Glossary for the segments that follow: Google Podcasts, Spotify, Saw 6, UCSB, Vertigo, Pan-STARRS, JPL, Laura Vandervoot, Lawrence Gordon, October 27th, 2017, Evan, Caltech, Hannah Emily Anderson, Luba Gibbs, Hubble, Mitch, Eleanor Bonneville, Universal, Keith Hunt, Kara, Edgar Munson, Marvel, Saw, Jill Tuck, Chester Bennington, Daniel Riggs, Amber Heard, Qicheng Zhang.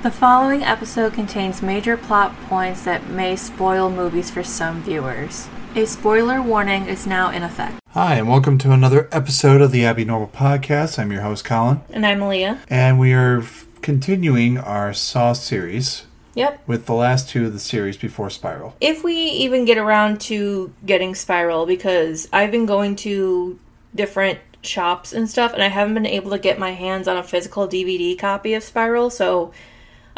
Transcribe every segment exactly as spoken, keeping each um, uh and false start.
The following episode contains major plot points that may spoil movies for some viewers. A spoiler warning is now in effect. Hi, and welcome to another episode of the Abbey Normal Podcast. I'm your host, Colin. And I'm Aaliyah. And we are f- continuing our Saw series. Yep. With the last two of the series before Spiral. If we even get around to getting Spiral, because I've been going to different shops and stuff, and I haven't been able to get my hands on a physical D V D copy of Spiral, so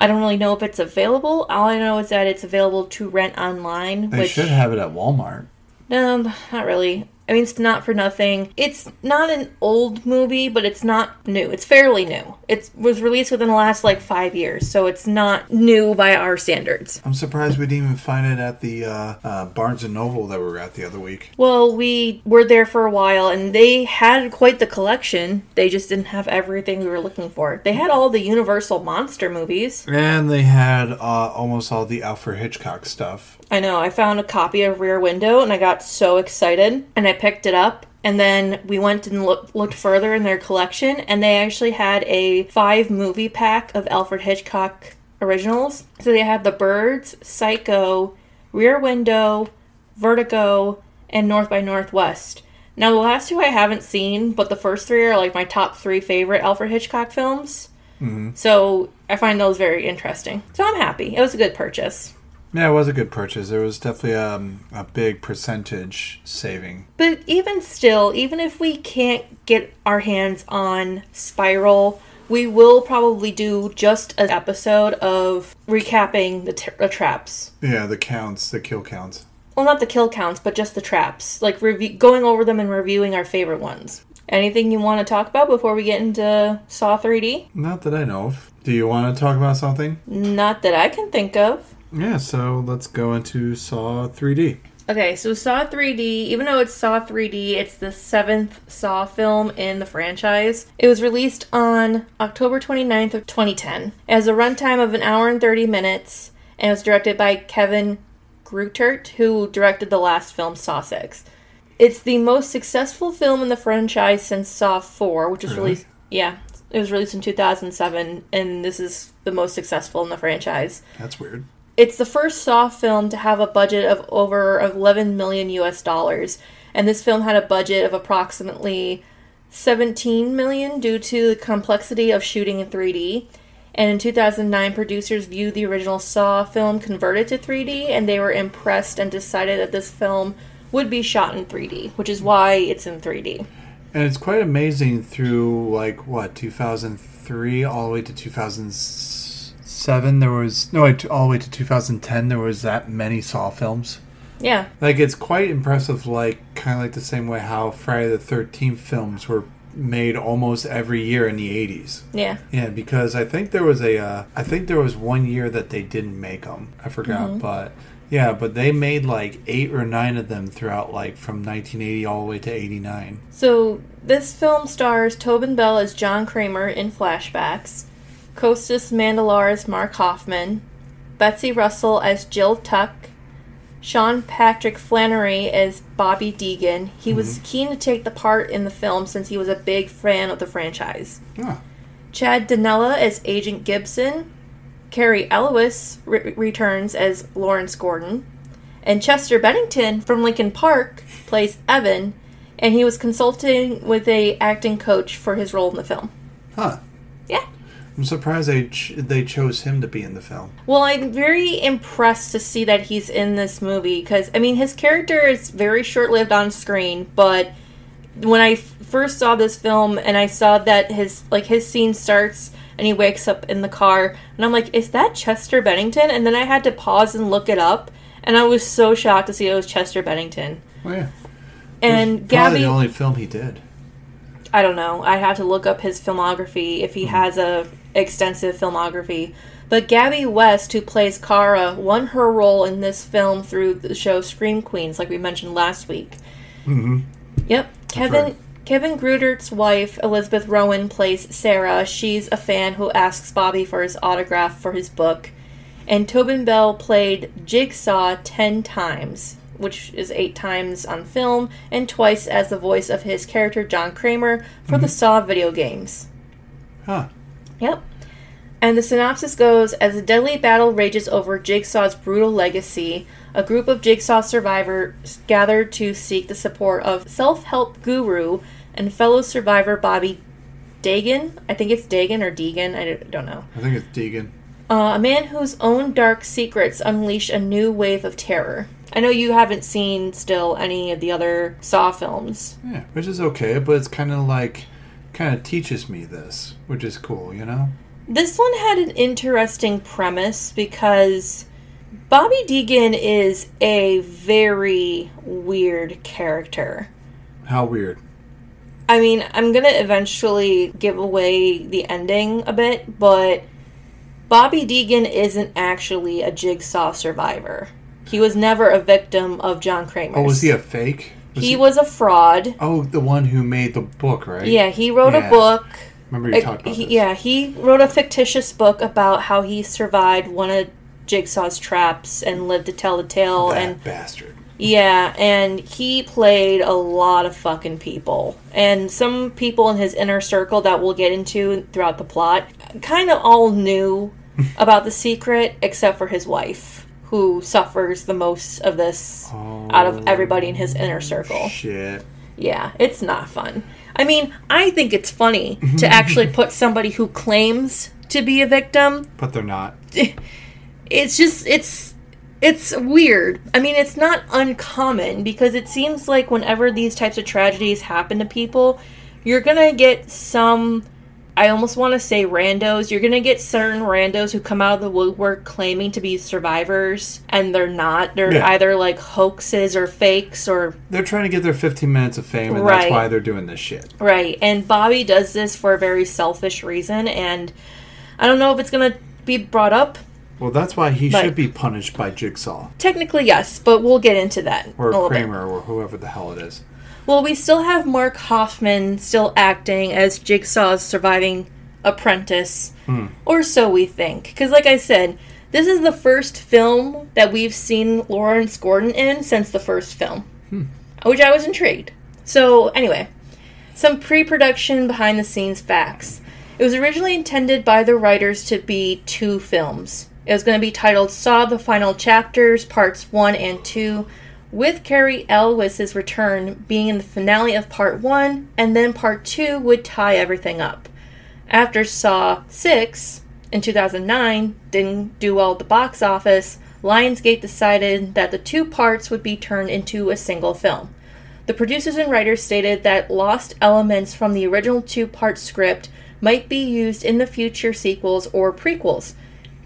I don't really know if it's available. All I know is that it's available to rent online. They which, should have it at Walmart. No, um, not really. I mean, it's not for nothing. It's not an old movie, but it's not new. It's fairly new. It was released within the last, like, five years, so it's not new by our standards. I'm surprised we didn't even find it at the uh, uh, Barnes and Noble that we were at the other week. Well, we were there for a while, and they had quite the collection. They just didn't have everything we were looking for. They had all the Universal monster movies. And they had uh, almost all the Alfred Hitchcock stuff. I know. I found a copy of Rear Window, and I got so excited, and I picked it up, and then we went and look, looked further in their collection, and they actually had a five movie pack of Alfred Hitchcock originals. So they had The Birds, Psycho, Rear Window, Vertigo, and North by Northwest. Now, the last two I haven't seen, but the first three are like my top three favorite Alfred Hitchcock films. Mm-hmm. So I find those very interesting. So I'm happy. It was a good purchase. Yeah, it was a good purchase. There was definitely um, a big percentage saving. But even still, even if we can't get our hands on Spiral, we will probably do just an episode of recapping the, t- the traps. Yeah, the counts, the kill counts. Well, not the kill counts, but just the traps. Like, review- going over them and reviewing our favorite ones. Anything you want to talk about before we get into Saw three D? Not that I know of. Do you want to talk about something? Not that I can think of. Yeah, so let's go into Saw three D. Okay, so Saw three D, even though it's Saw three D, it's the seventh Saw film in the franchise. It was released on October twenty-ninth of twenty ten. It has a runtime of an hour and thirty minutes, and it was directed by Kevin Grutert, who directed the last film, Saw six. It's the most successful film in the franchise since Saw four, which was really? released... Yeah, it was released in two thousand seven, and this is the most successful in the franchise. That's weird. It's the first Saw film to have a budget of over eleven million U S dollars, and this film had a budget of approximately seventeen million due to the complexity of shooting in three D. And in two thousand nine, producers viewed the original Saw film converted to three D, and they were impressed and decided that this film would be shot in three D, which is why it's in three D. And it's quite amazing through, like, what, two thousand three all the way to two thousand six? Seven, there was no all the way to two thousand ten. There was that many Saw films. Yeah, like it's quite impressive. Like kind of like the same way how Friday the thirteenth films were made almost every year in the eighties. Yeah, yeah, because I think there was a uh, I think there was one year that they didn't make them. I forgot, mm-hmm. but yeah, but they made like eight or nine of them throughout, like from nineteen eighty all the way to eighty-nine. So this film stars Tobin Bell as John Kramer in flashbacks. Kostas Mandalaris, Mark Hoffman, Betsy Russell as Jill Tuck, Sean Patrick Flannery as Bobby Dagen. He mm-hmm. was keen to take the part in the film since he was a big fan of the franchise. Yeah. Chad Dinella as Agent Gibson, Cary Elwes re- returns as Lawrence Gordon, and Chester Bennington from Linkin Park plays Evan, and he was consulting with a acting coach for his role in the film. Huh. Yeah. I'm surprised they ch- they chose him to be in the film. Well, I'm very impressed to see that he's in this movie because, I mean, his character is very short-lived on screen, but when I f- first saw this film and I saw that his like his scene starts and he wakes up in the car, and I'm like, is that Chester Bennington? And then I had to pause and look it up, and I was so shocked to see it was Chester Bennington. Oh, yeah. And Gabby, probably the only film he did. I don't know. I have to look up his filmography if he mm-hmm. has a extensive filmography. But Gabby West, who plays Kara, won her role in this film through the show Scream Queens, like we mentioned last week. Mm-hmm. Yep. That's Kevin right. Kevin Grudert's wife, Elizabeth Rowan, plays Sarah. She's a fan who asks Bobby for his autograph for his book. And Tobin Bell played Jigsaw ten times, which is eight times on film, and twice as the voice of his character, John Kramer, for mm-hmm. the Saw video games. Huh. Yep. And the synopsis goes, as a deadly battle rages over Jigsaw's brutal legacy, a group of Jigsaw survivors gather to seek the support of self-help guru and fellow survivor Bobby Dagen. I think it's Dagen or Deegan. I don't know. I think it's Deegan. Uh, a man whose own dark secrets unleash a new wave of terror. I know you haven't seen still any of the other Saw films. Yeah, which is okay, but it's kind of like, kind of teaches me this, which is cool, you know? This one had an interesting premise because Bobby Dagen is a very weird character. How weird? I mean, I'm going to eventually give away the ending a bit, but Bobby Dagen isn't actually a Jigsaw survivor. He was never a victim of John Kramer's. Oh, was he a fake? Was he, he was a fraud. Oh, the one who made the book, right? Yeah, he wrote yeah. a book. Remember you talked about he, this. Yeah, he wrote a fictitious book about how he survived one of Jigsaw's traps and lived to tell the tale. That and bastard. Yeah, and he played a lot of fucking people. And some people in his inner circle that we'll get into throughout the plot kind of all knew about the secret except for his wife, who suffers the most of this oh, out of everybody in his inner circle. Shit. Yeah, it's not fun. I mean, I think it's funny to actually put somebody who claims to be a victim. But they're not. It's just, it's... It's weird. I mean, it's not uncommon because it seems like whenever these types of tragedies happen to people, you're going to get some, I almost want to say randos, you're going to get certain randos who come out of the woodwork claiming to be survivors and they're not. They're yeah. either like hoaxes or fakes or... They're trying to get their fifteen minutes of fame and right. that's why they're doing this shit. Right. And Bobby does this for a very selfish reason and I don't know if it's going to be brought up. Well, that's why he but, should be punished by Jigsaw. Technically, yes, but we'll get into that. Or a Kramer, bit. Or whoever the hell it is. Well, we still have Mark Hoffman still acting as Jigsaw's surviving apprentice, mm. or so we think. Because, like I said, this is the first film that we've seen Lawrence Gordon in since the first film, mm. which I was intrigued. So, anyway, some pre-production behind-the-scenes facts. It was originally intended by the writers to be two films. It was going to be titled Saw the Final Chapters, Parts one and two, with Cary Elwes' return being in the finale of Part one, and then Part two would tie everything up. After Saw six in two thousand nine didn't do well at the box office, Lionsgate decided that the two parts would be turned into a single film. The producers and writers stated that lost elements from the original two-part script might be used in the future sequels or prequels.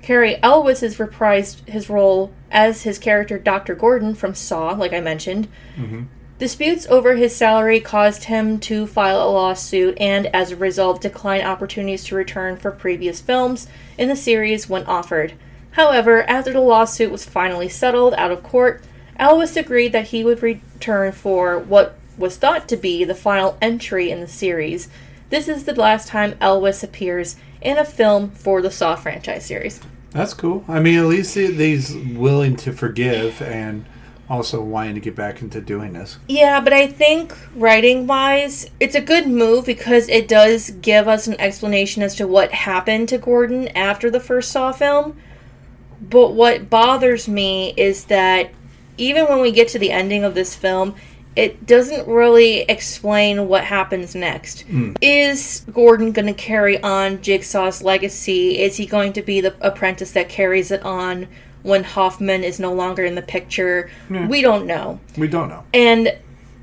Cary Elwes has reprised his role as his character Doctor Gordon from Saw, like I mentioned. Mm-hmm. Disputes over his salary caused him to file a lawsuit and, as a result, decline opportunities to return for previous films in the series when offered. However, after the lawsuit was finally settled out of court, Elwes agreed that he would return for what was thought to be the final entry in the series. This is the last time Elwes appears in a film for the Saw franchise series. That's cool. I mean, at least he's willing to forgive and also wanting to get back into doing this. Yeah, but I think writing-wise, it's a good move because it does give us an explanation as to what happened to Gordon after the first Saw film. But what bothers me is that even when we get to the ending of this film, it doesn't really explain what happens next. Mm. Is Gordon going to carry on Jigsaw's legacy? Is he going to be the apprentice that carries it on when Hoffman is no longer in the picture? Yeah. We don't know. We don't know. And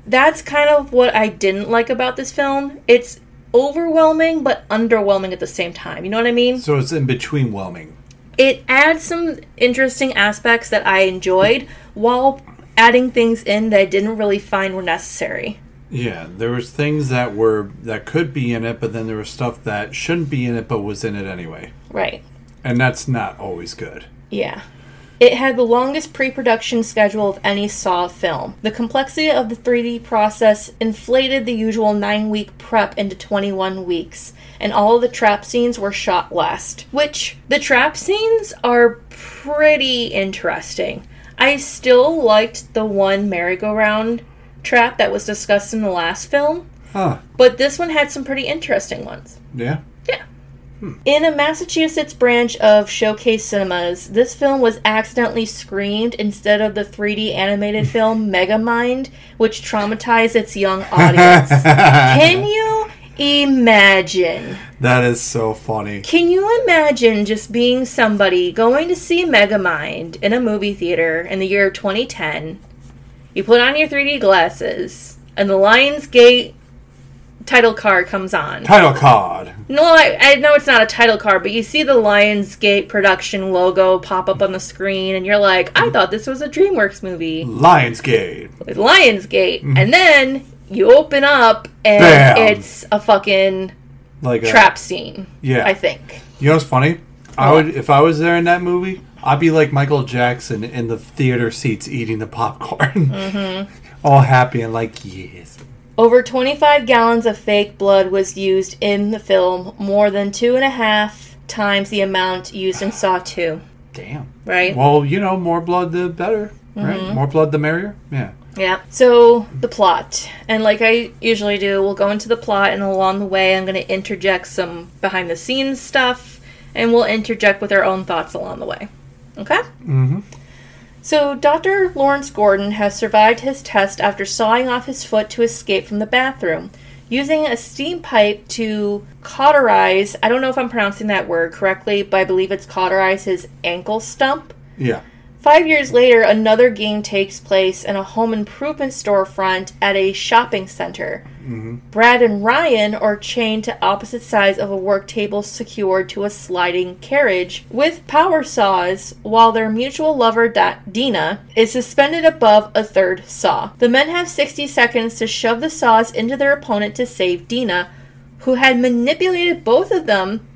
that's kind of what I didn't like about this film. It's overwhelming, but underwhelming at the same time. You know what I mean? So it's in between whelming. It adds some interesting aspects that I enjoyed while adding things in that I didn't really find were necessary. Yeah, there was things that were that could be in it, but then there was stuff that shouldn't be in it but was in it anyway. Right. And that's not always good. Yeah. It had the longest pre-production schedule of any Saw film. The complexity of the three D process inflated the usual nine-week prep into twenty-one weeks, and all of the trap scenes were shot last. Which, the trap scenes are pretty interesting. I still liked the one merry-go-round trap that was discussed in the last film. Huh. But this one had some pretty interesting ones. Yeah? Yeah. Hmm. In a Massachusetts branch of Showcase Cinemas, this film was accidentally screened instead of the three D animated film Megamind, which traumatized its young audience. Can you imagine? That is so funny. Can you imagine just being somebody going to see Megamind in a movie theater in the year twenty ten? You put on your three D glasses, and the Lionsgate title card comes on. Title card. No, I, I know it's not a title card, but you see the Lionsgate production logo pop up on the screen, and you're like, I thought this was a DreamWorks movie. Lionsgate. It's Lionsgate. Mm-hmm. And then you open up, and bam, it's a fucking like a, trap scene. Yeah. I think. You know what's funny? I what? would, if I was there in that movie, I'd be like Michael Jackson in the theater seats eating the popcorn. Mm-hmm. All happy and like, yes. Over twenty-five gallons of fake blood was used in the film, more than two and a half times the amount used in Saw two. Damn. Right? Well, you know, more blood the better, right? Mm-hmm. More blood the merrier. Yeah. Yeah. So, the plot. And like I usually do, we'll go into the plot, and along the way I'm going to interject some behind-the-scenes stuff, and we'll interject with our own thoughts along the way. Okay? Mm-hmm. So, Doctor Lawrence Gordon has survived his test after sawing off his foot to escape from the bathroom. Using a steam pipe to cauterize, I don't know if I'm pronouncing that word correctly, but I believe it's cauterize his ankle stump. Yeah. Five years later, another game takes place in a home improvement storefront at a shopping center. Mm-hmm. Brad and Ryan are chained to opposite sides of a work table secured to a sliding carriage with power saws, while their mutual lover, da- Dina, is suspended above a third saw. The men have sixty seconds to shove the saws into their opponent to save Dina, who had manipulated both of them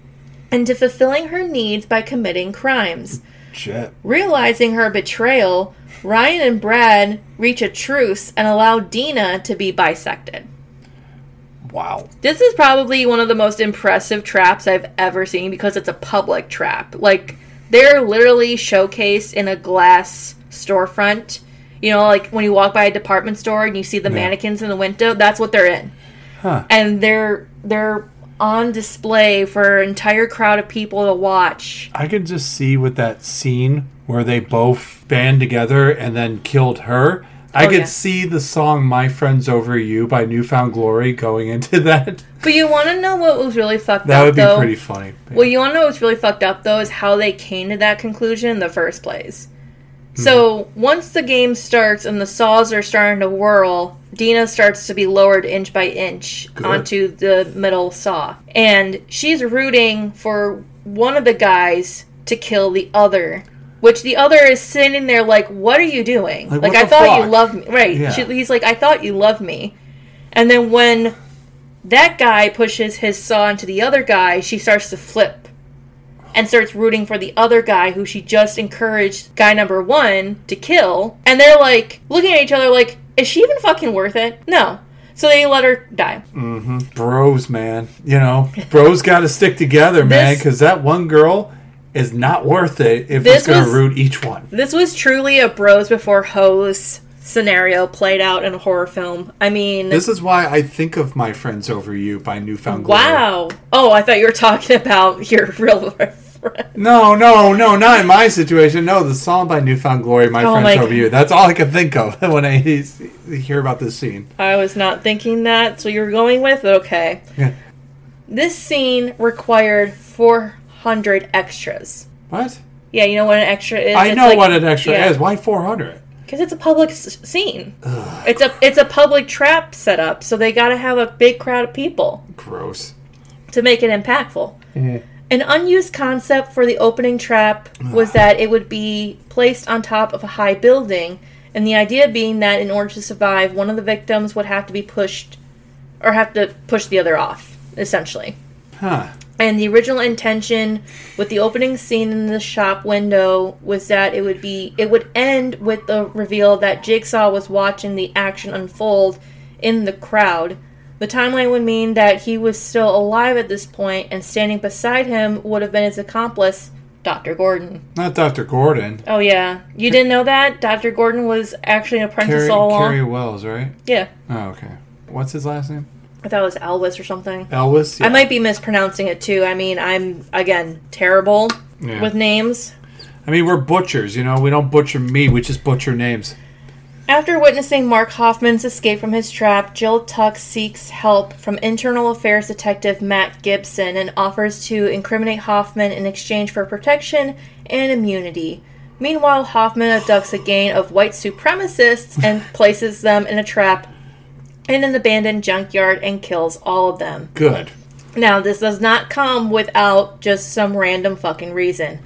into fulfilling her needs by committing crimes. Shit. Realizing her betrayal, Ryan and Brad reach a truce and allow Dina to be bisected. Wow. This is probably one of the most impressive traps I've ever seen, because it's a public trap. Like, they're literally showcased in a glass storefront. You know, like when you walk by a department store and you see the yeah. mannequins in the window, that's what they're in. Huh. And they're they're on display for an entire crowd of people to watch. I could just see with that scene where they both band together and then killed her. I oh, could yeah. see the song My Friends Over You by Newfound Glory going into that. But you want to know what was really fucked that up, though? That would be pretty funny. Yeah. Well, you want to know what's really fucked up, though, is how they came to that conclusion in the first place. Mm-hmm. So, once the game starts and the saws are starting to whirl, Dina starts to be lowered inch by inch Good. onto the middle saw. And she's rooting for one of the guys to kill the other, which the other is sitting there like, what are you doing? Like, like I thought fuck? you loved me. Right. Yeah. She, he's like, I thought you loved me. And then when that guy pushes his saw into the other guy, she starts to flip and starts rooting for the other guy who she just encouraged guy number one to kill. And they're like looking at each other like, is she even fucking worth it? No. So they let her die. Mm-hmm. Bros, man. You know, bros got to stick together, this, man, because that one girl is not worth it if it's going to root each one. This was truly a bros before hoes scenario played out in a horror film. I mean, this is why I think of My Friends Over You by Newfound Glory. Wow. Oh, I thought you were talking about your real friend. No, no, no, not in my situation. No, the song by Newfound Glory, My oh Friends my Over God. You. That's all I could think of when I hear about this scene. I was not thinking that, so you were going with it? Okay. Yeah. This scene required four hundred extras. What? Yeah, you know what an extra is? I it's know like, what an extra yeah. is. Why four hundred? Because it's a public s- scene. Ugh. It's a it's a public trap setup, so they got to have a big crowd of people. Gross. To make it impactful. Mm. An unused concept for the opening trap was that it would be placed on top of a high building, and the idea being that in order to survive, one of the victims would have to be pushed, or have to push the other off, essentially. Huh. And the original intention with the opening scene in the shop window was that it would be it would end with the reveal that Jigsaw was watching the action unfold in the crowd. The timeline would mean that he was still alive at this point, and standing beside him would have been his accomplice, Doctor Gordon. Not Doctor Gordon. Oh, yeah. You didn't know that? Doctor Gordon was actually an apprentice Cary, all along. Cary Elwes, right? Yeah. Oh, okay. What's his last name? I thought it was Elwes or something. Elwes, yeah. I might be mispronouncing it, too. I mean, I'm, again, terrible yeah. with names. I mean, we're butchers, you know? We don't butcher meat, we just butcher names. After witnessing Mark Hoffman's escape from his trap, Jill Tuck seeks help from Internal Affairs Detective Matt Gibson and offers to incriminate Hoffman in exchange for protection and immunity. Meanwhile, Hoffman abducts a gang of white supremacists and places them in a trap in an abandoned junkyard and kills all of them. Good. Now, this does not come without just some random fucking reason.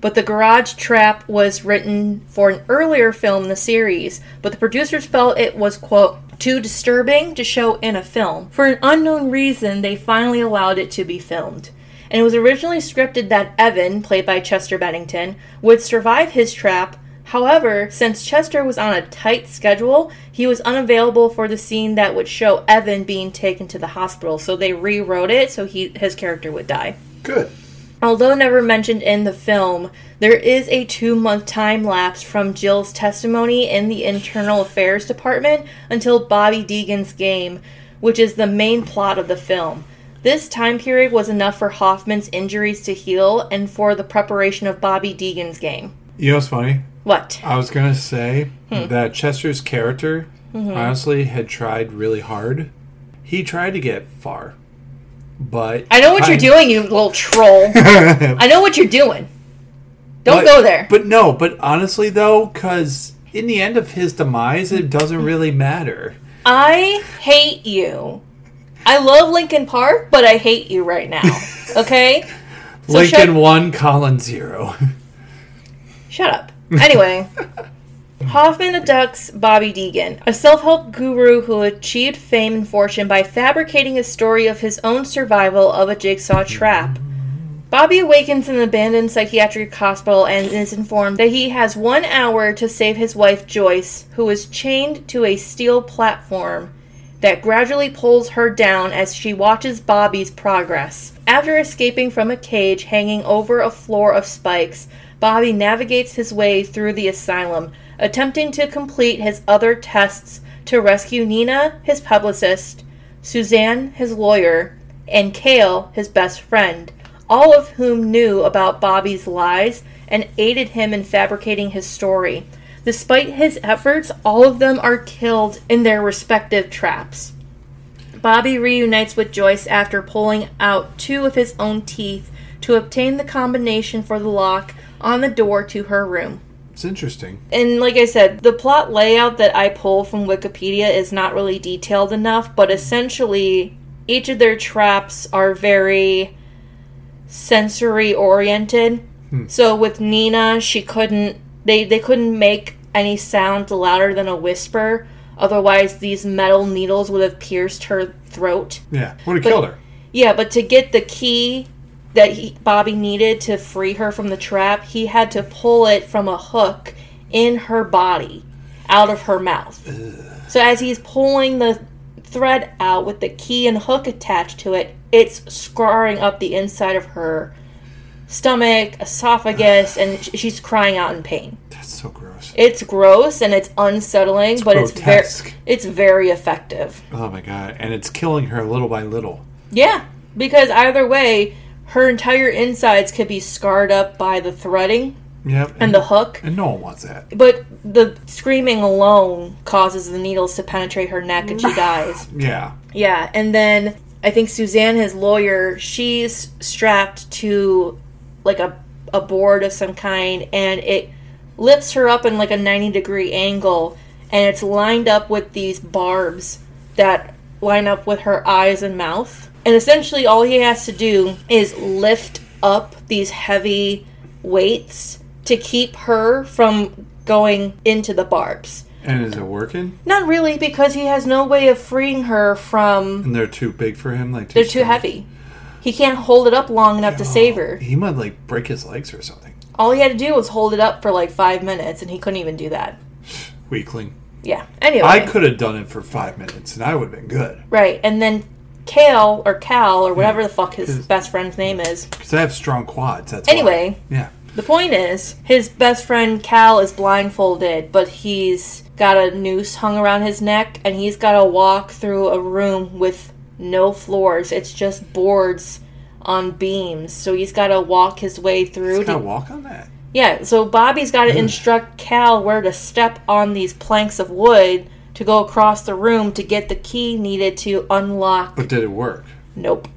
But the garage trap was written for an earlier film in the series, but the producers felt it was, quote, too disturbing to show in a film. For an unknown reason, they finally allowed it to be filmed. And it was originally scripted that Evan, played by Chester Bennington, would survive his trap. However, since Chester was on a tight schedule, he was unavailable for the scene that would show Evan being taken to the hospital, so they rewrote it so he, his character would die. Good. Although never mentioned in the film, there is a two-month time lapse from Jill's testimony in the Internal Affairs Department until Bobby Dagen's game, which is the main plot of the film. This time period was enough for Hoffman's injuries to heal and for the preparation of Bobby Dagen's game. You know what's funny? What? I was going to say hmm. that Chester's character, mm-hmm. honestly, had tried really hard. He tried to get far. But I know what I, you're doing, you little troll. I know what you're doing. Don't but, go there. But no, but honestly, though, because in the end of his demise, it doesn't really matter. I hate you. I love Linkin Park, but I hate you right now. Okay? So Linkin one, Colin zero. Shut up. Anyway. Hoffman abducts Bobby Dagen, a self-help guru who achieved fame and fortune by fabricating a story of his own survival of a jigsaw trap. Bobby awakens in an abandoned psychiatric hospital and is informed that he has one hour to save his wife Joyce, who is chained to a steel platform that gradually pulls her down as she watches Bobby's progress. After escaping from a cage hanging over a floor of spikes, Bobby navigates his way through the asylum, attempting to complete his other tests to rescue Nina, his publicist, Suzanne, his lawyer, and Cale, his best friend, all of whom knew about Bobby's lies and aided him in fabricating his story. Despite his efforts, all of them are killed in their respective traps. Bobby reunites with Joyce after pulling out two of his own teeth to obtain the combination for the lock on the door to her room. It's interesting. And like I said, the plot layout that I pull from Wikipedia is not really detailed enough, but essentially each of their traps are very sensory-oriented. Hmm. So with Nina, she couldn't, they, they couldn't make any sound louder than a whisper. Otherwise, these metal needles would have pierced her throat. Yeah, would have killed her. Yeah, but to get the key that he, Bobby needed to free her from the trap, he had to pull it from a hook in her body, out of her mouth. Ugh. So as he's pulling the thread out with the key and hook attached to it, it's scarring up the inside of her stomach, esophagus, Ugh. and she's crying out in pain. That's so gross. It's gross, and it's unsettling, it's but grotesque. it's very, it's very effective. Oh my God, and it's killing her little by little. Yeah, because either way, her entire insides could be scarred up by the threading yep, and, and the hook. And no one wants that. But the screaming alone causes the needles to penetrate her neck and she dies. Yeah. Yeah. And then I think Suzanne, his lawyer, she's strapped to like a, a board of some kind, and it lifts her up in like a ninety degree angle, and it's lined up with these barbs that line up with her eyes and mouth. And essentially all he has to do is lift up these heavy weights to keep her from going into the barbs. And is it working? Not really, because he has no way of freeing her from... And they're too big for him? Like too They're strong. Too heavy. He can't hold it up long enough oh, to save her. He might, like, break his legs or something. All he had to do was hold it up for, like, five minutes, and he couldn't even do that. Weakling. Yeah. Anyway. I could have done it for five minutes, and I would have been good. Right. And then Cale, or Cal, or whatever yeah, the fuck his best friend's name is. Because they have strong quads, that's Anyway, why. yeah. The point is, his best friend Cal is blindfolded, but he's got a noose hung around his neck, and he's got to walk through a room with no floors. It's just boards on beams. So he's got to walk his way through. He's got to walk on that? Yeah, so Bobby's got to instruct Cal where to step on these planks of wood to go across the room to get the key needed to unlock. But did it work? Nope.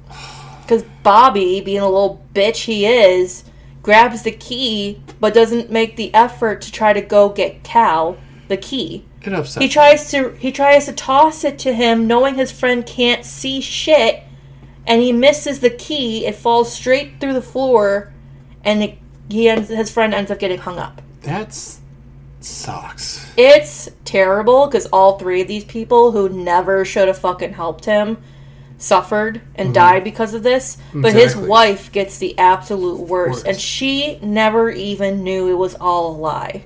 Because Bobby, being a little bitch he is, grabs the key, but doesn't make the effort to try to go get Cal the key. It upsets. He tries to he tries to toss it to him, knowing his friend can't see shit, and he misses the key. It falls straight through the floor, and it, he ends, his friend ends up getting hung up. That's sucks. It's terrible because all three of these people who never should have fucking helped him suffered and mm-hmm. died because of this. But exactly. his wife gets the absolute worst, worst, and she never even knew it was all a lie.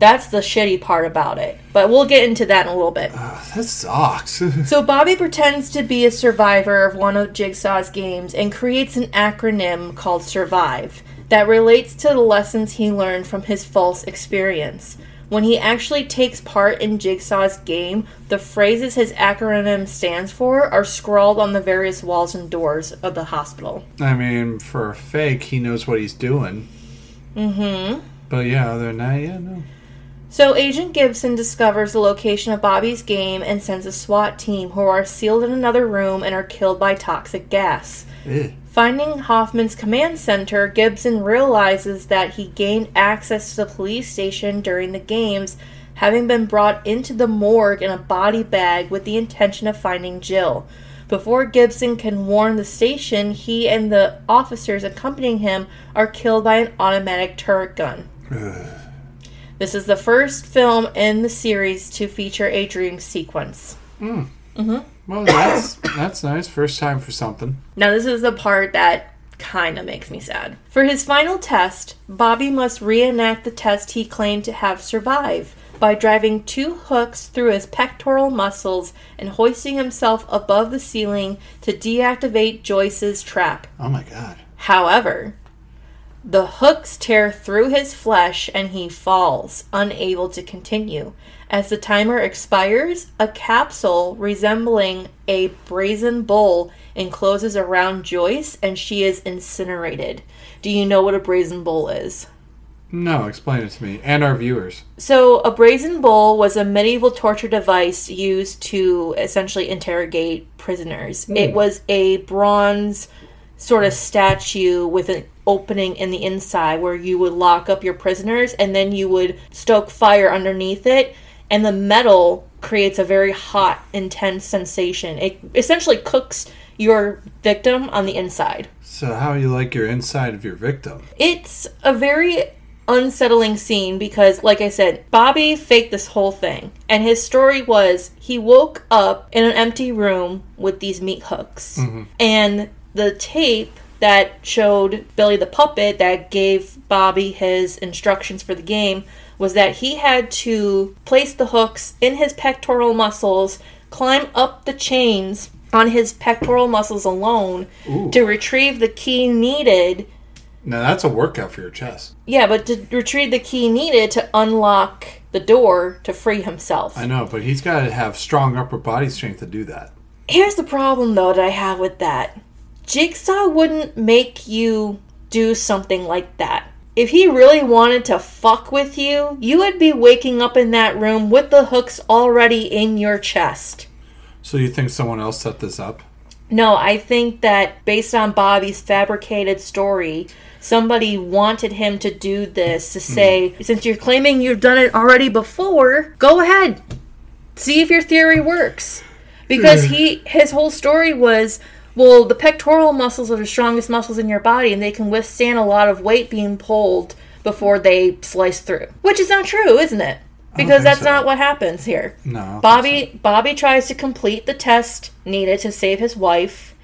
That's the shitty part about it. But we'll get into that in a little bit. Uh, that sucks. So Bobby pretends to be a survivor of one of Jigsaw's games and creates an acronym called SURVIVE that relates to the lessons he learned from his false experience. When he actually takes part in Jigsaw's game, the phrases his acronym stands for are scrawled on the various walls and doors of the hospital. I mean, for a fake, he knows what he's doing. Mm-hmm. But yeah, other than that, yeah, no. So Agent Gibson discovers the location of Bobby's game and sends a SWAT team who are sealed in another room and are killed by toxic gas. Ew. Finding Hoffman's command center, Gibson realizes that he gained access to the police station during the games, having been brought into the morgue in a body bag with the intention of finding Jill. Before Gibson can warn the station, he and the officers accompanying him are killed by an automatic turret gun. Ugh. This is the first film in the series to feature a dream sequence. Mm. Mm-hmm. Well, that's that's nice. First time for something. Now, this is the part that kind of makes me sad. For his final test, Bobby must reenact the test he claimed to have survived by driving two hooks through his pectoral muscles and hoisting himself above the ceiling to deactivate Joyce's trap. Oh, my God. However, the hooks tear through his flesh and he falls, unable to continue. As the timer expires, a capsule resembling a brazen bowl encloses around Joyce and she is incinerated. Do you know what a brazen bowl is? No, explain it to me and our viewers. So a brazen bowl was a medieval torture device used to essentially interrogate prisoners. Mm. It was a bronze sort of statue with an opening in the inside where you would lock up your prisoners and then you would stoke fire underneath it, and the metal creates a very hot, intense sensation. It essentially cooks your victim on the inside. So how do you like your inside of your victim? It's a very unsettling scene because, like I said, Bobby faked this whole thing, and his story was he woke up in an empty room with these meat hooks, mm-hmm. and the tape that showed Billy the puppet that gave Bobby his instructions for the game was that he had to place the hooks in his pectoral muscles, climb up the chains on his pectoral muscles alone Ooh. To retrieve the key needed. Now that's a workout for your chest. Yeah, but to retrieve the key needed to unlock the door to free himself. I know, but he's got to have strong upper body strength to do that. Here's the problem, though, that I have with that. Jigsaw wouldn't make you do something like that. If he really wanted to fuck with you, you would be waking up in that room with the hooks already in your chest. So you think someone else set this up? No, I think that based on Bobby's fabricated story, somebody wanted him to do this to say, mm. since you're claiming you've done it already before, go ahead. See if your theory works. Because he his whole story was, well, the pectoral muscles are the strongest muscles in your body, and they can withstand a lot of weight being pulled before they slice through. Which is not true, isn't it? Because that's so. Not what happens here. No. Bobby so. Bobby tries to complete the test needed to save his wife.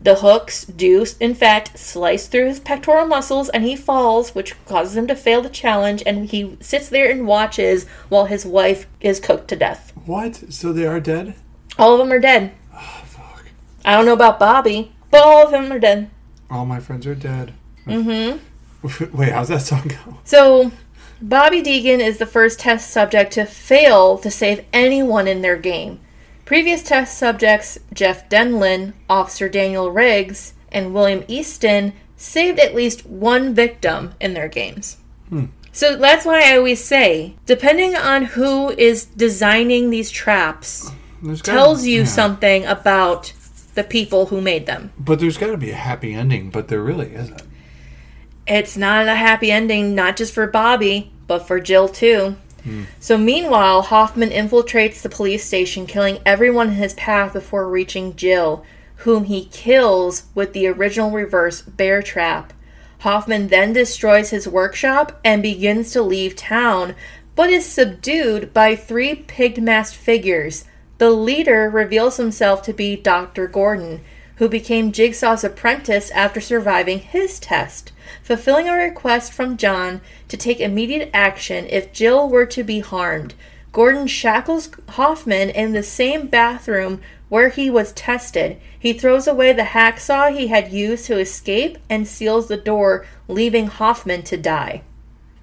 The hooks do, in fact, slice through his pectoral muscles, and he falls, which causes him to fail the challenge, and he sits there and watches while his wife is cooked to death. What? So they are dead? All of them are dead. I don't know about Bobby, but all of them are dead. All my friends are dead. Mm-hmm. Wait, how's that song go? So, Bobby Dagen is the first test subject to fail to save anyone in their game. Previous test subjects Jeff Denlin, Officer Daniel Riggs, and William Easton saved at least one victim in their games. Hmm. So that's why I always say, depending on who is designing these traps, there's tells gotta, you yeah. something about the people who made them. But there's got to be a happy ending, but there really isn't. It's not a happy ending, not just for Bobby, but for Jill too. So meanwhile, Hoffman infiltrates the police station, killing everyone in his path before reaching Jill, whom he kills with the original reverse bear trap. Hoffman then destroys his workshop and begins to leave town, but is subdued by three pigged masked figures. The leader reveals himself to be Doctor Gordon, who became Jigsaw's apprentice after surviving his test, fulfilling a request from John to take immediate action if Jill were to be harmed. Gordon shackles Hoffman in the same bathroom where he was tested. He throws away the hacksaw he had used to escape and seals the door, leaving Hoffman to die.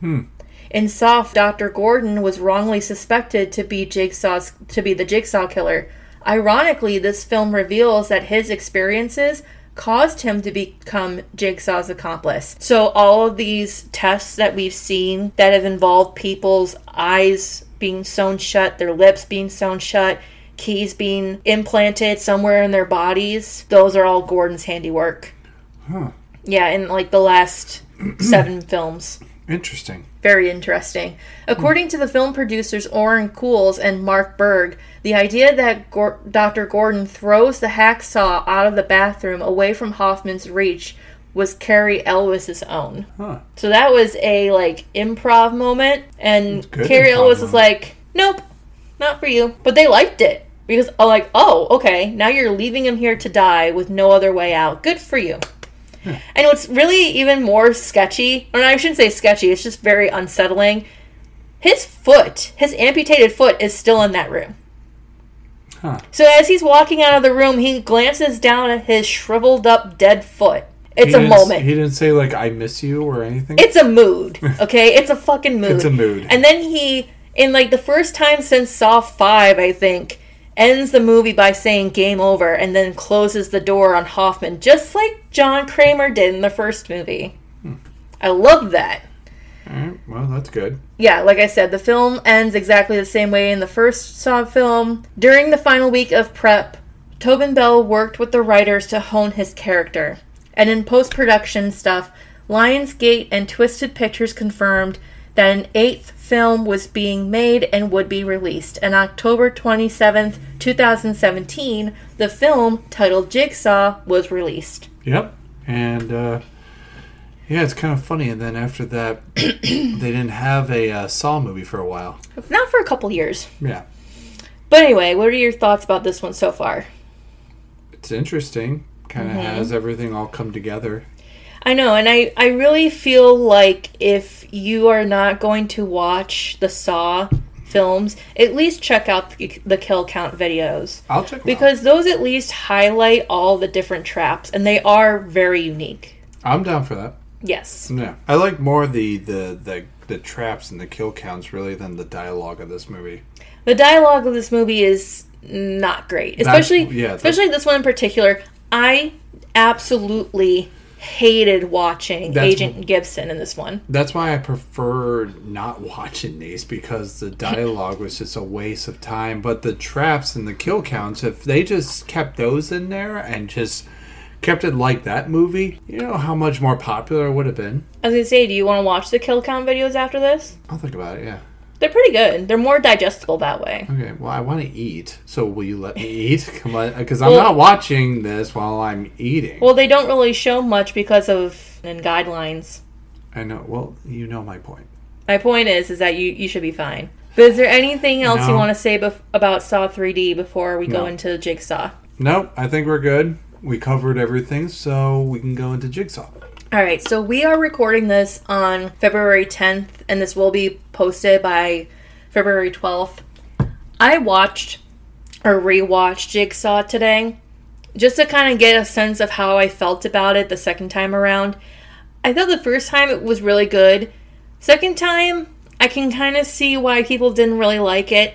Hmm. In Saw, Doctor Gordon was wrongly suspected to be Jigsaw's to be the Jigsaw killer. Ironically, this film reveals that his experiences caused him to become Jigsaw's accomplice. So all of these tests that we've seen that have involved people's eyes being sewn shut, their lips being sewn shut, keys being implanted somewhere in their bodies, those are all Gordon's handiwork. Huh. Yeah, in like the last seven films. Interesting. Very interesting. According to the film producers Orrin Coles and Mark Berg, the idea that Go- Doctor Gordon throws the hacksaw out of the bathroom away from Hoffman's reach was Cary Elwes' own. Huh. So that was a, like, improv moment, and Cary Elwes was like, nope, not for you. But they liked it, because, like, oh, okay, now you're leaving him here to die with no other way out. Good for you. Yeah. And what's really even more sketchy, or I shouldn't say sketchy, it's just very unsettling, his foot, his amputated foot, is still in that room. Huh. So as he's walking out of the room, he glances down at his shriveled up dead foot. It's a moment. He didn't say, like, I miss you or anything? It's a mood, okay? It's a fucking mood. It's a mood. And then he, in, like, the first time since Saw five, I think, ends the movie by saying game over and then closes the door on Hoffman, just like John Kramer did in the first movie. Hmm. I love that. All right. Well, that's good. Yeah, like I said, the film ends exactly the same way in the first Saw film. During the final week of prep, Tobin Bell worked with the writers to hone his character. And in post-production stuff, Lionsgate and Twisted Pictures confirmed that an eighth film was being made and would be released. On October twenty-seventh, twenty seventeen, the film, titled Jigsaw, was released. Yep. And, uh, yeah, it's kind of funny. And then after that, they didn't have a uh, Saw movie for a while. Not for a couple years. Yeah. But anyway, what are your thoughts about this one so far? It's interesting. Kind of mm-hmm. has everything all come together. I know, and I, I really feel like if you are not going to watch the Saw films, at least check out the, the Kill Count videos. I'll check them Because out. Those at least highlight all the different traps, and they are very unique. I'm down for that. Yes. Yeah. I like more the, the, the, the traps and the kill counts, really, than the dialogue of this movie. The dialogue of this movie is not great. Especially, not, yeah, especially this one in particular. I absolutely hated watching that's, Agent Gibson in this one. That's why I prefer not watching these, because the dialogue was just a waste of time. But the traps and the kill counts, if they just kept those in there and just kept it like that movie, you know how much more popular it would have been. I was going to say, do you want to watch the kill count videos after this? I'll think about it, yeah. They're pretty good. They're more digestible that way. Okay, well, I want to eat, so will you let me eat? Come on, because I'm well, not watching this while I'm eating. Well, they don't really show much because of and guidelines. I know. Well, you know my point. My point is, is that you, you should be fine. But is there anything else no. you want to say bef- about Saw three D before we no. go into Jigsaw? Nope, I think we're good. We covered everything, so we can go into Jigsaw. All right, so we are recording this on February tenth, and this will be posted by February twelfth. I watched or rewatched Jigsaw today just to kind of get a sense of how I felt about it the second time around. I thought the first time it was really good. Second time, I can kind of see why people didn't really like it.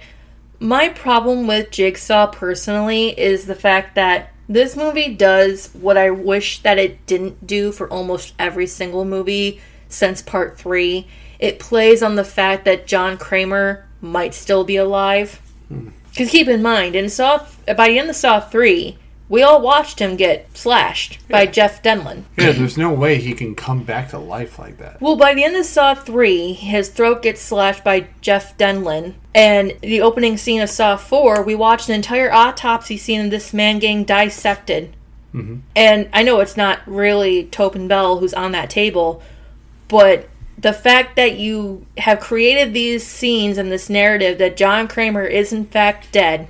My problem with Jigsaw personally is the fact that this movie does what I wish that it didn't do for almost every single movie since part three. It plays on the fact that John Kramer might still be alive. Because keep in mind, in Saw, by the end of Saw three, we all watched him get slashed yeah. by Jeff Denlon. Yeah, there's no way he can come back to life like that. Well, by the end of Saw three, his throat gets slashed by Jeff Denlon. And the opening scene of Saw four, we watched an entire autopsy scene of this man getting dissected. Mm-hmm. And I know it's not really Tobin Bell who's on that table, but the fact that you have created these scenes and this narrative that John Kramer is in fact dead,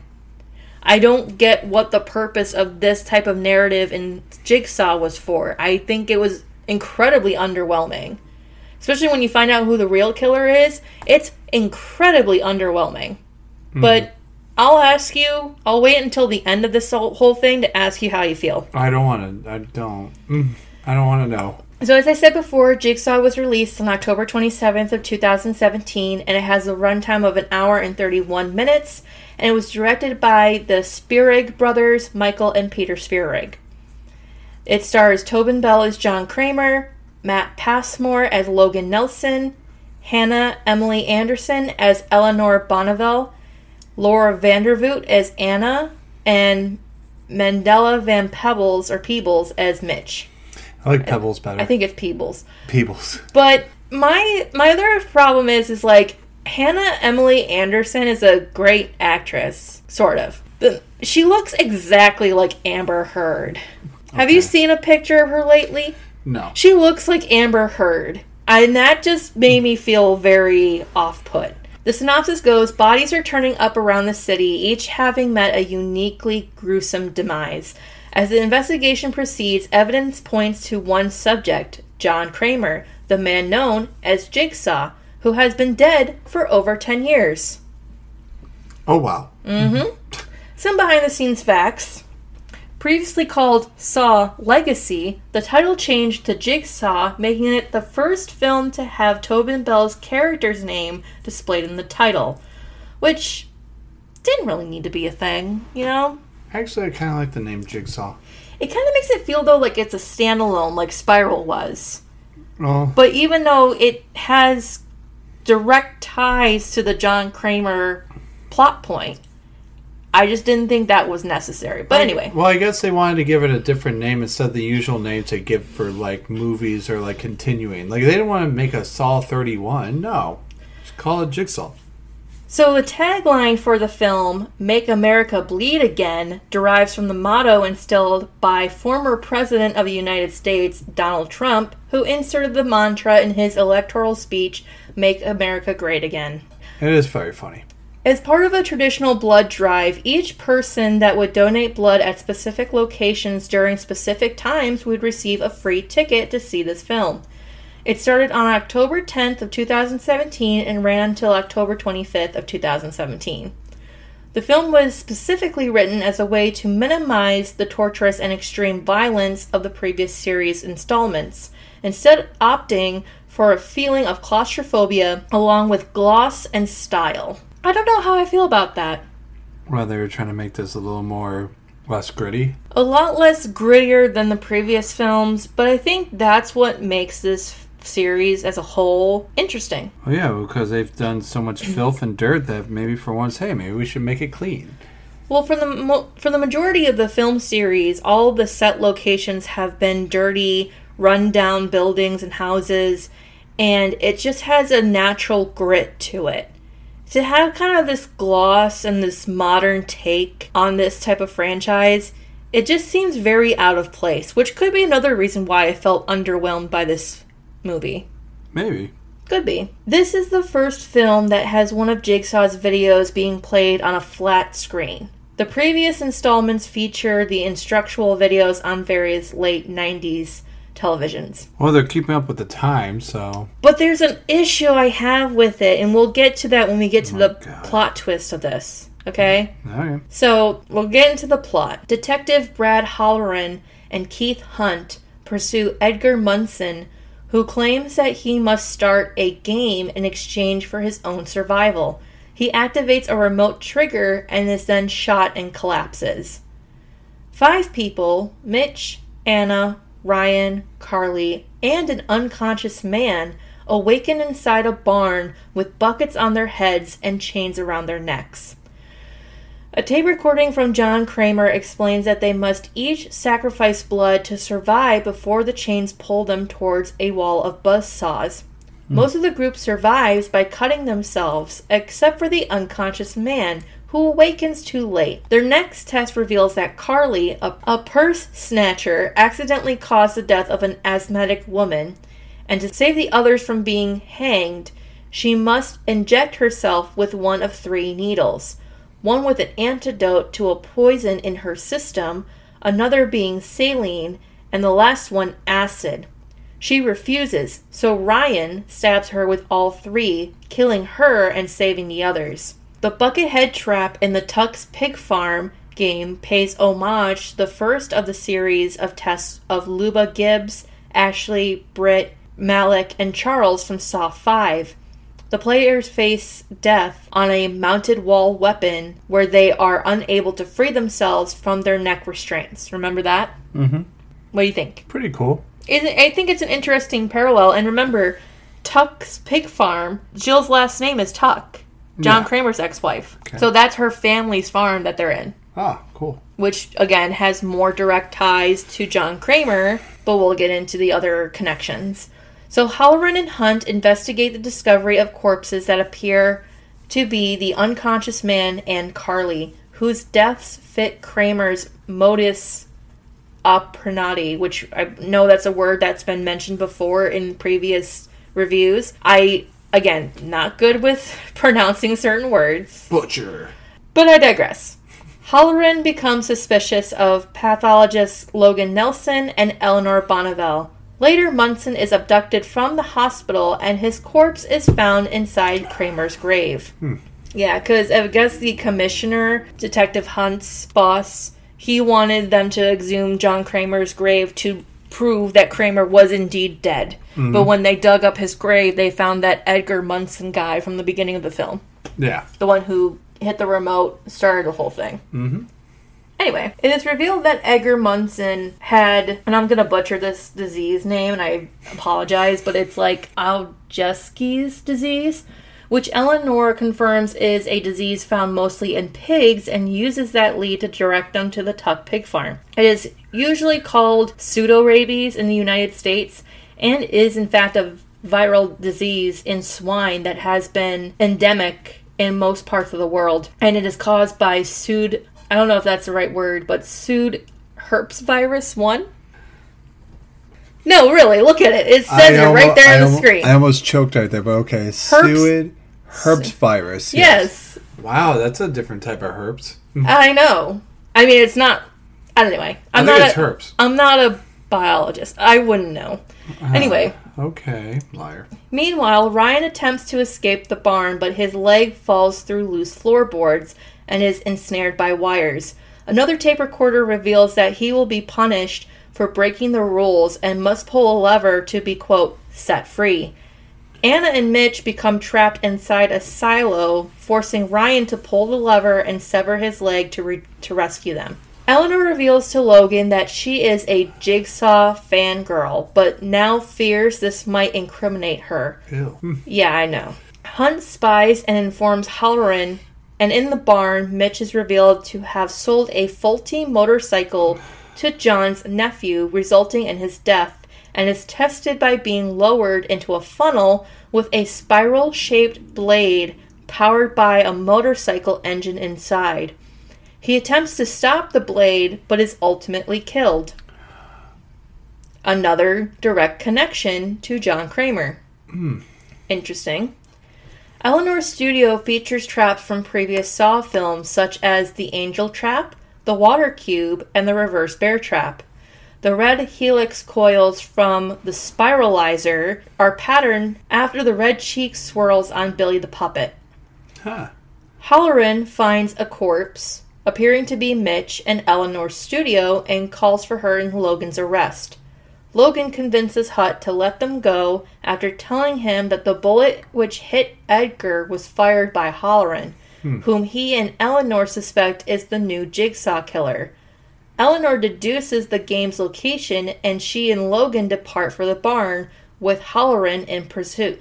I don't get what the purpose of this type of narrative in Jigsaw was for. I think it was incredibly underwhelming. Especially when you find out who the real killer is. It's incredibly underwhelming. Mm. But I'll ask you, I'll wait until the end of this whole thing to ask you how you feel. I don't want to, I don't, I don't want to know. So as I said before, Jigsaw was released on October twenty-seventh of two thousand seventeen, and it has a runtime of an hour and thirty-one minutes, and it was directed by the Spearig brothers, Michael and Peter Spearig. It stars Tobin Bell as John Kramer, Matt Passmore as Logan Nelson, Hannah Emily Anderson as Eleanor Bonneville, Laura Vandervoot as Anna, and Mandela Van Pebbles, or Peebles, as Mitch. I like Pebbles better. I think it's Peebles. Peebles. But my my other problem is, is like, Hannah Emily Anderson is a great actress, sort of. She looks exactly like Amber Heard. Okay. Have you seen a picture of her lately? No. She looks like Amber Heard. And that just made me feel very off-put. The synopsis goes, bodies are turning up around the city, each having met a uniquely gruesome demise. As the investigation proceeds, evidence points to one subject, John Kramer, the man known as Jigsaw, who has been dead for over ten years. Oh, wow. Mm-hmm. Some behind-the-scenes facts. Previously called Saw Legacy, the title changed to Jigsaw, making it the first film to have Tobin Bell's character's name displayed in the title, which didn't really need to be a thing, you know? Actually, I kind of like the name Jigsaw. It kind of makes it feel, though, like it's a standalone, like Spiral was. Oh. But even though it has direct ties to the John Kramer plot point, I just didn't think that was necessary. But anyway. Well, I guess they wanted to give it a different name instead of the usual names they give for, like, movies or, like, continuing. Like, they didn't want to make a Saw thirty-one. No. Just call it Jigsaw. So the tagline for the film, Make America Bleed Again, derives from the motto instilled by former President of the United States, Donald Trump, who inserted the mantra in his electoral speech, Make America Great Again. It is very funny. As part of a traditional blood drive, each person that would donate blood at specific locations during specific times would receive a free ticket to see this film. It started on October tenth of two thousand seventeen and ran until October twenty-fifth of two thousand seventeen. The film was specifically written as a way to minimize the torturous and extreme violence of the previous series installments, instead opting for a feeling of claustrophobia along with gloss and style. I don't know how I feel about that. Well, they were trying to make this a little more... less gritty? A lot less grittier than the previous films, but I think that's what makes this f- series as a whole interesting. Oh yeah, because they've done so much filth and dirt that maybe for once, hey, maybe we should make it clean. Well, for the mo- for the majority of the film series, all the set locations have been dirty, run-down buildings and houses, and it just has a natural grit to it. To have kind of this gloss and this modern take on this type of franchise, it just seems very out of place, which could be another reason why I felt underwhelmed by this movie. Maybe. Could be. This is the first film that has one of Jigsaw's videos being played on a flat screen. The previous installments feature the instructional videos on various late nineties televisions. Well, they're keeping up with the time, so... But there's an issue I have with it, and we'll get to that when we get to oh the God. plot twist of this, okay? All right. So, we'll get into the plot. Detective Brad Halloran and Keith Hunt pursue Edgar Munson, who claims that he must start a game in exchange for his own survival. He activates a remote trigger and is then shot and collapses. Five people, Mitch, Anna, Ryan, Carly, and an unconscious man, awaken inside a barn with buckets on their heads and chains around their necks. A tape recording from John Kramer explains that they must each sacrifice blood to survive before the chains pull them towards a wall of buzzsaws. Mm. Most of the group survives by cutting themselves, except for the unconscious man, who awakens too late. Their next test reveals that Carly, a, a purse snatcher, accidentally caused the death of an asthmatic woman, and to save the others from being hanged, she must inject herself with one of three needles, one with an antidote to a poison in her system, another being saline, and the last one acid. She refuses, so Ryan stabs her with all three, killing her and saving the others. The Buckethead trap in the Tuck's Pig Farm game pays homage to the first of the series of tests of Luba Gibbs, Ashley, Britt, Malik, and Charles from Saw five. The players face death on a mounted wall weapon where they are unable to free themselves from their neck restraints. Remember that? Mm-hmm. What do you think? Pretty cool. I think it's an interesting parallel. And remember, Tuck's Pig Farm, Jill's last name is Tuck, John yeah. Kramer's ex-wife. Okay. So that's her family's farm that they're in. Ah, cool. Which, again, has more direct ties to John Kramer, but we'll get into the other connections. So Halloran and Hunt investigate the discovery of corpses that appear to be the unconscious man and Carly, whose deaths fit Kramer's modus operandi, which I know that's a word that's been mentioned before in previous reviews. I, again, not good with pronouncing certain words. Butcher. But I digress. Halloran becomes suspicious of pathologists Logan Nelson and Eleanor Bonneville. Later, Munson is abducted from the hospital, and his corpse is found inside Kramer's grave. Hmm. Yeah, because I guess the commissioner, Detective Hunt's boss, he wanted them to exhume John Kramer's grave to prove that Kramer was indeed dead. Mm-hmm. But when they dug up his grave, they found that Edgar Munson guy from the beginning of the film. Yeah. The one who hit the remote, started the whole thing. Mm-hmm. Anyway, it is revealed that Edgar Munson had, and I'm going to butcher this disease name, and I apologize, but it's like Aljeski's disease, which Eleanor confirms is a disease found mostly in pigs and uses that lead to direct them to the Tuck Pig Farm. It is usually called pseudorabies in the United States and is, in fact, a viral disease in swine that has been endemic in most parts of the world, and it is caused by pseudo... I don't know if that's the right word, but pseudo herpes virus one? No, really, look at it. It says it right there on the screen. I almost choked right there, but okay. Pseudo herpes virus. Yes. yes. Wow, that's a different type of herpes. I know. I mean, it's not... I don't know. Anyway, I'm not it's a, herpes. I'm not a biologist. I wouldn't know. Uh, anyway. Okay, liar. Meanwhile, Ryan attempts to escape the barn, but his leg falls through loose floorboards and is ensnared by wires. Another tape recorder reveals that he will be punished for breaking the rules and must pull a lever to be, quote, set free. Anna and Mitch become trapped inside a silo, forcing Ryan to pull the lever and sever his leg to re- to rescue them. Eleanor reveals to Logan that she is a Jigsaw fangirl, but now fears this might incriminate her. Ew. Yeah, I know. Hunt spies and informs Halloran, and in the barn, Mitch is revealed to have sold a faulty motorcycle to John's nephew, resulting in his death, and is tested by being lowered into a funnel with a spiral-shaped blade powered by a motorcycle engine inside. He attempts to stop the blade, but is ultimately killed. Another direct connection to John Kramer. Mm. Interesting. Eleanor's studio features traps from previous Saw films, such as the Angel Trap, the Water Cube, and the Reverse Bear Trap. The red helix coils from the Spiralizer are patterned after the red cheek swirls on Billy the Puppet. Huh. Halloran finds a corpse, appearing to be Mitch, in Eleanor's studio, and calls for her in Logan's arrest. Logan convinces Hutt to let them go after telling him that the bullet which hit Edgar was fired by Halloran, hmm. whom he and Eleanor suspect is the new Jigsaw killer. Eleanor deduces the game's location, and she and Logan depart for the barn, with Halloran in pursuit.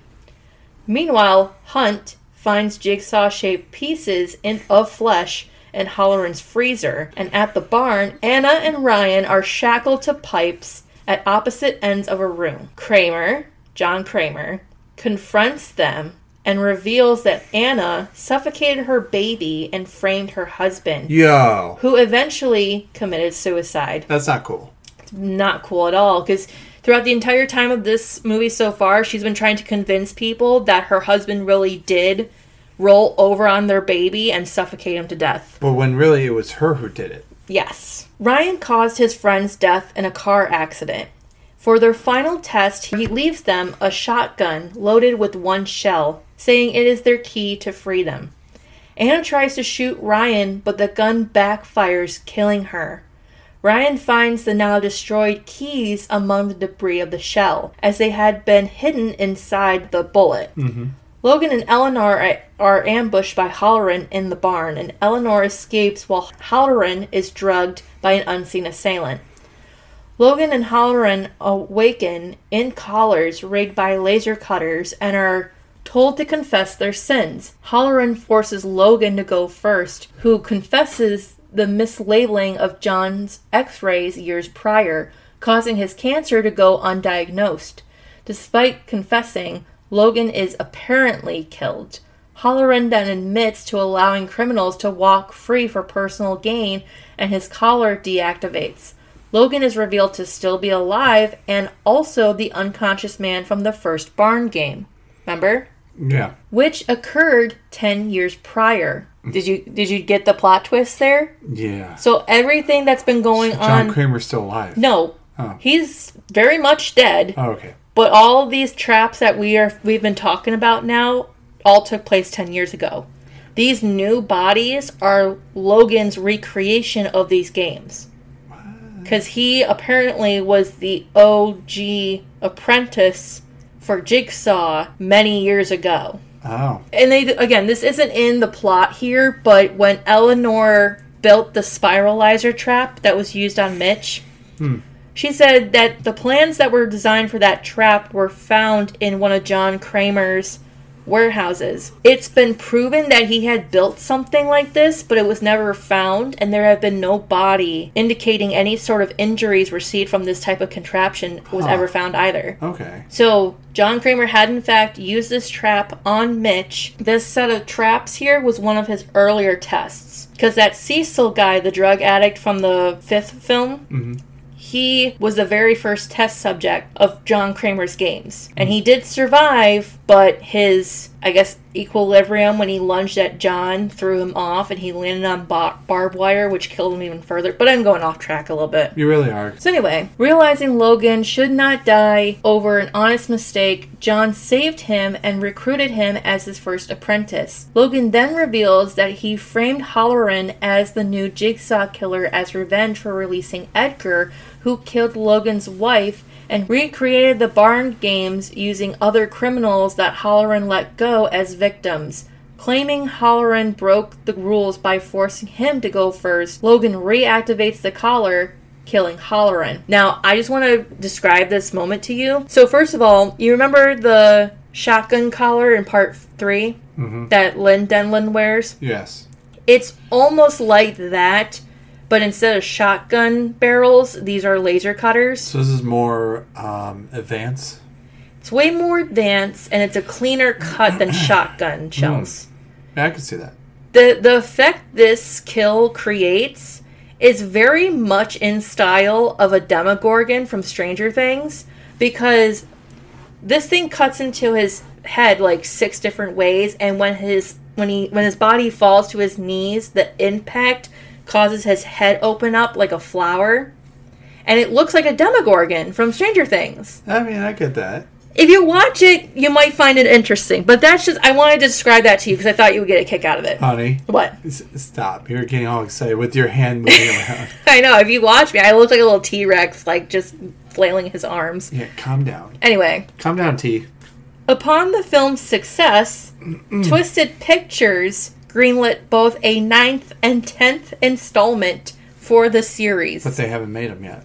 Meanwhile, Hunt finds Jigsaw-shaped pieces in, of flesh in Halloran's freezer, and at the barn, Anna and Ryan are shackled to pipes at opposite ends of a room. Kramer, John Kramer, confronts them and reveals that Anna suffocated her baby and framed her husband. Yo. Who eventually committed suicide. That's not cool. It's not cool at all, because throughout the entire time of this movie so far, she's been trying to convince people that her husband really did roll over on their baby and suffocate him to death. But when really it was her who did it. Yes. Ryan caused his friend's death in a car accident. For their final test, he leaves them a shotgun loaded with one shell, saying it is their key to freedom. Anna tries to shoot Ryan, but the gun backfires, killing her. Ryan finds the now destroyed keys among the debris of the shell, as they had been hidden inside the bullet. Mm-hmm. Logan and Eleanor are ambushed by Halloran in the barn, and Eleanor escapes while Halloran is drugged by an unseen assailant. Logan and Halloran awaken in collars rigged by laser cutters and are told to confess their sins. Halloran forces Logan to go first, who confesses the mislabeling of John's x-rays years prior, causing his cancer to go undiagnosed. Despite confessing, Logan is apparently killed. Halloran then admits to allowing criminals to walk free for personal gain, and his collar deactivates. Logan is revealed to still be alive, and also the unconscious man from the first barn game. Remember? Yeah. Which occurred ten years prior. Did you did you get the plot twist there? Yeah. So everything that's been going so John on... John Kramer's still alive. No. Oh. He's very much dead. Oh, okay. But all of these traps that we are we've been talking about now all took place ten years ago. These new bodies are Logan's recreation of these games. Because he apparently was the O G apprentice for Jigsaw many years ago. Oh. And they again, this isn't in the plot here, but when Eleanor built the spiralizer trap that was used on Mitch... Hmm. She said that the plans that were designed for that trap were found in one of John Kramer's warehouses. It's been proven that he had built something like this, but it was never found, and there have been no body indicating any sort of injuries received from this type of contraption was huh. ever found either. Okay. So John Kramer had, in fact, used this trap on Mitch. This set of traps here was one of his earlier tests, because that Cecil guy, the drug addict from the fifth film... Mm-hmm. He was the very first test subject of John Kramer's games. And he did survive, but his, I guess, equilibrium when he lunged at John threw him off and he landed on bar- barbed wire, which killed him even further. But I'm going off track a little bit. You really are. So anyway, realizing Logan should not die over an honest mistake, John saved him and recruited him as his first apprentice. Logan then reveals that he framed Halloran as the new Jigsaw killer as revenge for releasing Edgar, who killed Logan's wife, and recreated the barn games using other criminals that Halloran let go as victims. Claiming Halloran broke the rules by forcing him to go first, Logan reactivates the collar, killing Halloran. Now, I just want to describe this moment to you. So first of all, you remember the shotgun collar in part three mm-hmm. that Lynn Denlin wears? Yes. It's almost like that. But instead of shotgun barrels, these are laser cutters. So this is more um, advanced? It's way more advanced, and it's a cleaner cut than shotgun shells. Mm. Yeah, I can see that. The, the effect this kill creates is very much in style of a Demogorgon from Stranger Things, because this thing cuts into his head like six different ways, and when his when he when his body falls to his knees, the impact causes his head open up like a flower. And it looks like a Demogorgon from Stranger Things. I mean, I get that. If you watch it, you might find it interesting. But that's just, I wanted to describe that to you because I thought you would get a kick out of it. Honey. What? S- stop. You're getting all excited with your hand moving around. I know. If you watch me, I look like a little T-Rex, like just flailing his arms. Yeah, calm down. Anyway. Calm down, T. Upon the film's success, Mm-mm. Twisted Pictures greenlit both a ninth and tenth installment for the series. But they haven't made them yet.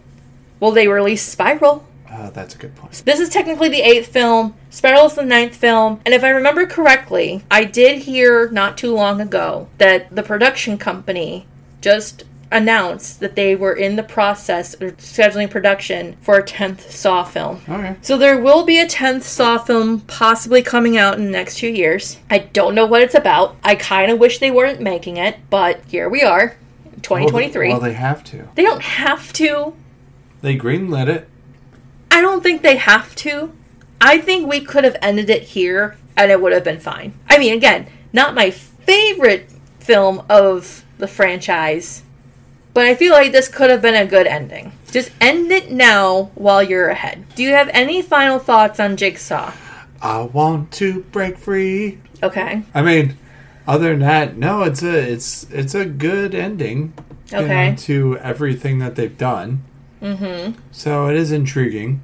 Well, they released Spiral. Uh, that's a good point. This is technically the eighth film. Spiral is the ninth film. And if I remember correctly, I did hear not too long ago that the production company just announced that they were in the process of scheduling production for a tenth Saw film. Okay. So there will be a tenth Saw film possibly coming out in the next few years. I don't know what it's about. I kind of wish they weren't making it, but here we are, twenty twenty-three. Well, they, well, they have to. They don't have to. They greenlit it. I don't think they have to. I think we could have ended it here and it would have been fine. I mean, again, not my favorite film of the franchise, but I feel like this could have been a good ending. Just end it now while you're ahead. Do you have any final thoughts on Jigsaw? I want to break free. Okay. I mean, other than that, no, it's a it's it's a good ending, okay, you know, to everything that they've done. Mm-hmm. So it is intriguing.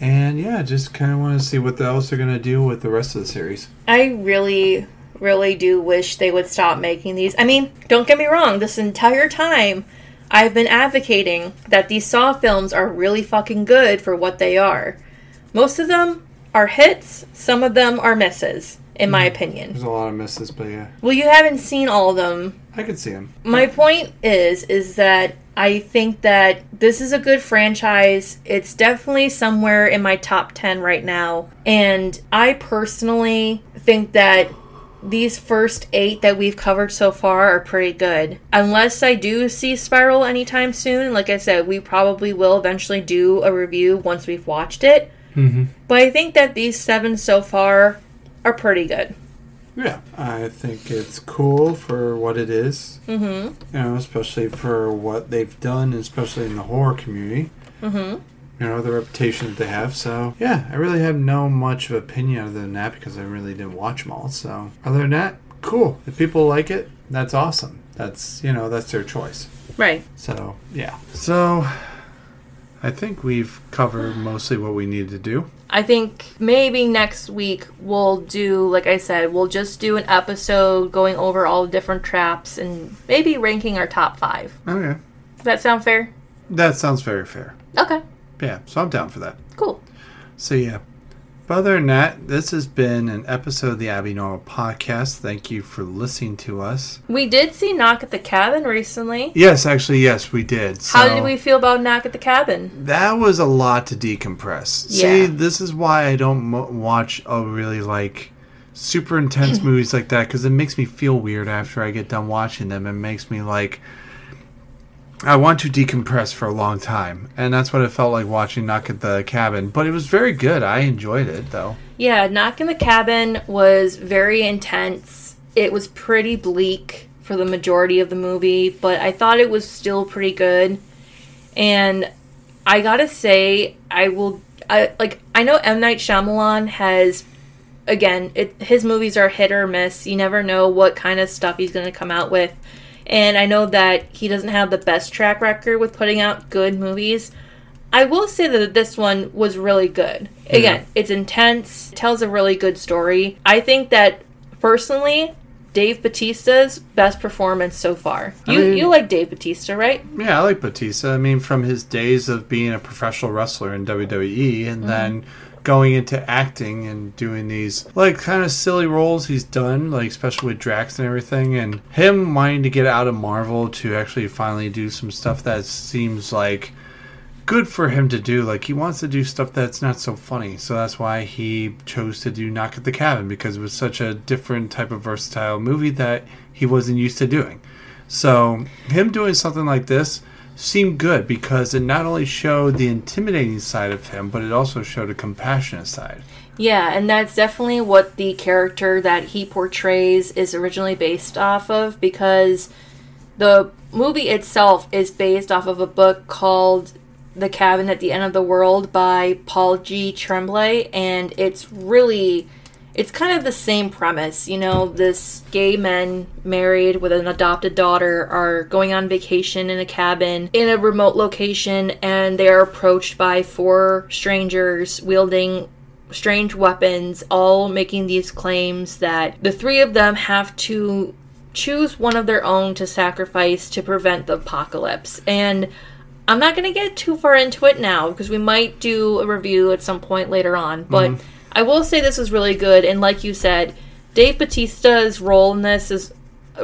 And yeah, just kind of want to see what else they're going to do with the rest of the series. I really, really do wish they would stop making these. I mean, don't get me wrong, this entire time I've been advocating that these Saw films are really fucking good for what they are. Most of them are hits, some of them are misses, in mm-hmm. my opinion. There's a lot of misses, but yeah. Well, you haven't seen all of them. I could see them. My point is, is that I think that this is a good franchise. It's definitely somewhere in my top ten right now. And I personally think that these first eight that we've covered so far are pretty good. Unless I do see Spiral anytime soon. Like I said, we probably will eventually do a review once we've watched it. Mm-hmm. But I think that these seven so far are pretty good. Yeah, I think it's cool for what it is, mm-hmm. you know, especially for what they've done, especially in the horror community, mm-hmm. you know, the reputation that they have. So, yeah, I really have no much of an opinion other than that because I really didn't watch them all. So, other than that, cool. If people like it, that's awesome. That's, you know, that's their choice. Right. So, yeah. So, I think we've covered mostly what we need to do. I think maybe next week we'll do, like I said, we'll just do an episode going over all the different traps and maybe ranking our top five. Okay. Does that sound fair? That sounds very fair. Okay. Yeah, so I'm down for that. Cool. So, yeah. But other than that, this has been an episode of the Abbey Normal Podcast. Thank you for listening to us. We did see Knock at the Cabin recently. Yes, actually, yes, we did. So, how did we feel about Knock at the Cabin? That was a lot to decompress. Yeah. See, this is why I don't mo- watch a really, like, super intense movies like that, because it makes me feel weird after I get done watching them. It makes me, like, I want to decompress for a long time, and that's what it felt like watching Knock at the Cabin. But it was very good. I enjoyed it, though. Yeah, Knock in the Cabin was very intense. It was pretty bleak for the majority of the movie, but I thought it was still pretty good. And I gotta say, I will... I like. I know M. Night Shyamalan has... Again, it, his movies are hit or miss. You never know what kind of stuff he's going to come out with. And I know that he doesn't have the best track record with putting out good movies. I will say that this one was really good. Again, yeah. It's intense. It tells a really good story. I think that, personally, Dave Bautista's best performance so far. You I mean, you like Dave Bautista, right? Yeah, I like Bautista. I mean, from his days of being a professional wrestler in W W E and mm-hmm. then going into acting and doing these, like, kind of silly roles he's done, like, especially with Drax and everything, and him wanting to get out of Marvel to actually finally do some stuff that seems, like, good for him to do. Like, he wants to do stuff that's not so funny, so that's why he chose to do Knock at the Cabin, because it was such a different type of versatile movie that he wasn't used to doing. So, him doing something like this seemed good because it not only showed the intimidating side of him, but it also showed a compassionate side. Yeah, and that's definitely what the character that he portrays is originally based off of, because the movie itself is based off of a book called The Cabin at the End of the World by Paul G. Tremblay, and it's really it's kind of the same premise. You know, this gay men married with an adopted daughter are going on vacation in a cabin in a remote location, and they are approached by four strangers wielding strange weapons, all making these claims that the three of them have to choose one of their own to sacrifice to prevent the apocalypse. And I'm not going to get too far into it now, because we might do a review at some point later on, but mm-hmm. I will say this is really good, and like you said, Dave Bautista's role in this is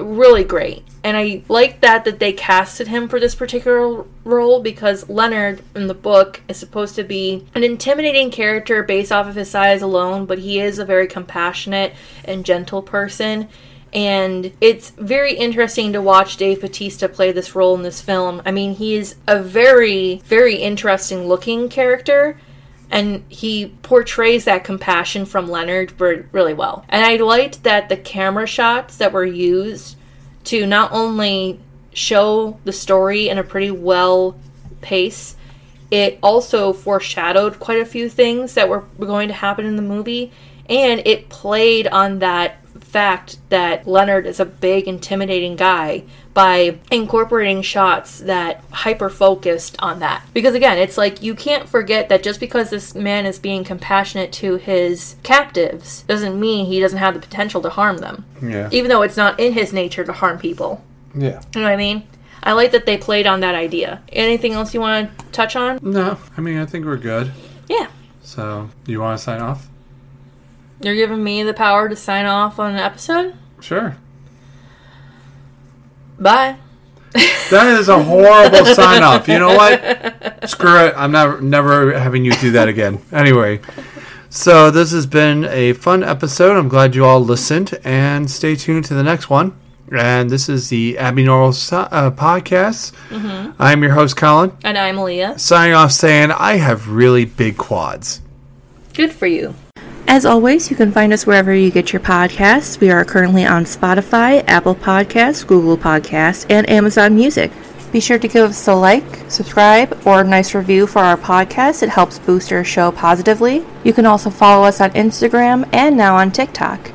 really great, and I like that that they casted him for this particular role, because Leonard in the book is supposed to be an intimidating character based off of his size alone, but he is a very compassionate and gentle person. And it's very interesting to watch Dave Bautista play this role in this film. I mean, he is a very, very interesting looking character, and he portrays that compassion from Leonard really well. And I liked that the camera shots that were used to not only show the story in a pretty well pace, it also foreshadowed quite a few things that were going to happen in the movie, and it played on that fact that Leonard is a big, intimidating guy by incorporating shots that hyper-focused on that. Because again, it's like, you can't forget that just because this man is being compassionate to his captives doesn't mean he doesn't have the potential to harm them. Yeah. Even though it's not in his nature to harm people. Yeah. You know what I mean? I like that they played on that idea. Anything else you want to touch on? No. I mean, I think we're good. Yeah. So, do you want to sign off? You're giving me the power to sign off on an episode? Sure. Bye. That is a horrible sign off. You know what? Screw it. I'm never, never having you do that again. Anyway, so this has been a fun episode. I'm glad you all listened, and stay tuned to the next one. And this is the Abbey Normal uh, Podcast. Mm-hmm. I'm your host, Colin. And I'm Leah. Signing off saying, I have really big quads. Good for you. As always, you can find us wherever you get your podcasts. We are currently on Spotify, Apple Podcasts, Google Podcasts, and Amazon Music. Be sure to give us a like, subscribe, or a nice review for our podcast. It helps boost our show positively. You can also follow us on Instagram and now on TikTok.